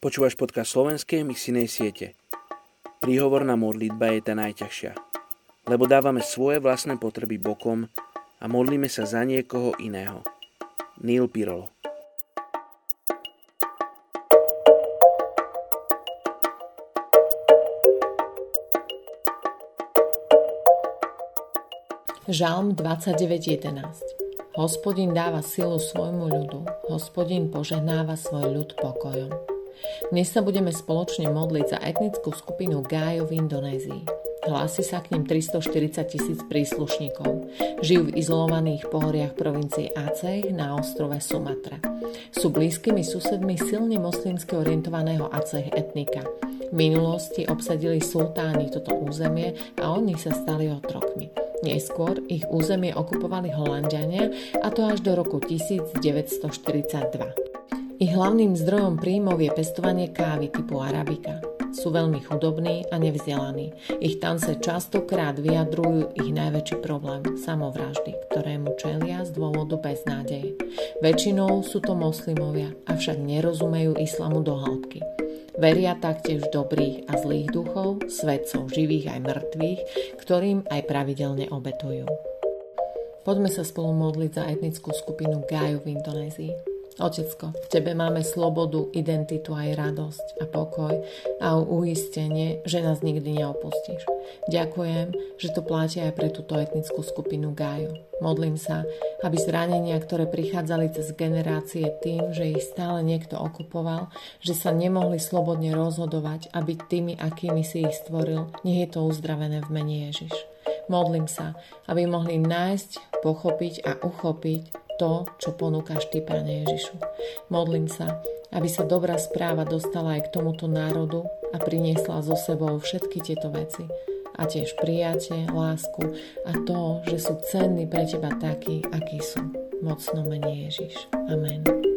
Počúvaš podcast slovenskej misijnej siete. Príhovorná modlitba je tá najťažšia, lebo dávame svoje vlastné potreby bokom a modlíme sa za niekoho iného. Neil Pirolo. Žalm 29.11. Hospodin dáva silu svojmu ľudu, Hospodin požehnáva svoj ľud pokojom. Dnes sa budeme spoločne modliť za etnickú skupinu Gayo v Indonézii. Hlási sa k nim 340 000 príslušníkov. Žijú v izolovaných pohoriach provincií Aceh na ostrove Sumatra. Sú blízkymi susedmi silne moslimsky orientovaného Aceh etnika. V minulosti obsadili sultáni toto územie a oni sa stali otrokmi. Neskôr ich územie okupovali Holanďania, a to až do roku 1942. Ich hlavným zdrojom príjmov je pestovanie kávy typu Arabika. Sú veľmi chudobní a nevzdelaní. Ich tance častokrát vyjadrujú ich najväčší problém, samovraždy, ktorému čelia z dôvodu beznádeje. Väčšinou sú to moslimovia, avšak nerozumejú islamu do hĺbky. Veria taktiež dobrých a zlých duchov, svetcov živých aj mŕtvych, ktorým aj pravidelne obetujú. Poďme sa spolu modliť za etnickú skupinu Gayo v Indonézii. Otecko, v Tebe máme slobodu, identitu aj radosť a pokoj a uistenie, že nás nikdy neopustíš. Ďakujem, že to platí aj pre túto etnickú skupinu Gayo. Modlím sa, aby zranenia, ktoré prichádzali cez generácie tým, že ich stále niekto okupoval, že sa nemohli slobodne rozhodovať a byť tými, akými si ich stvoril, nech je to uzdravené v mene Ježiš. Modlím sa, aby mohli nájsť, pochopiť a uchopiť to, čo ponúkaš Ty, Pane Ježišu. Modlím sa, aby sa dobrá správa dostala aj k tomuto národu a priniesla so sebou všetky tieto veci. A tiež prijatie, lásku a to, že sú cenní pre Teba takí, akí sú. Mocno mene Ježiš. Amen.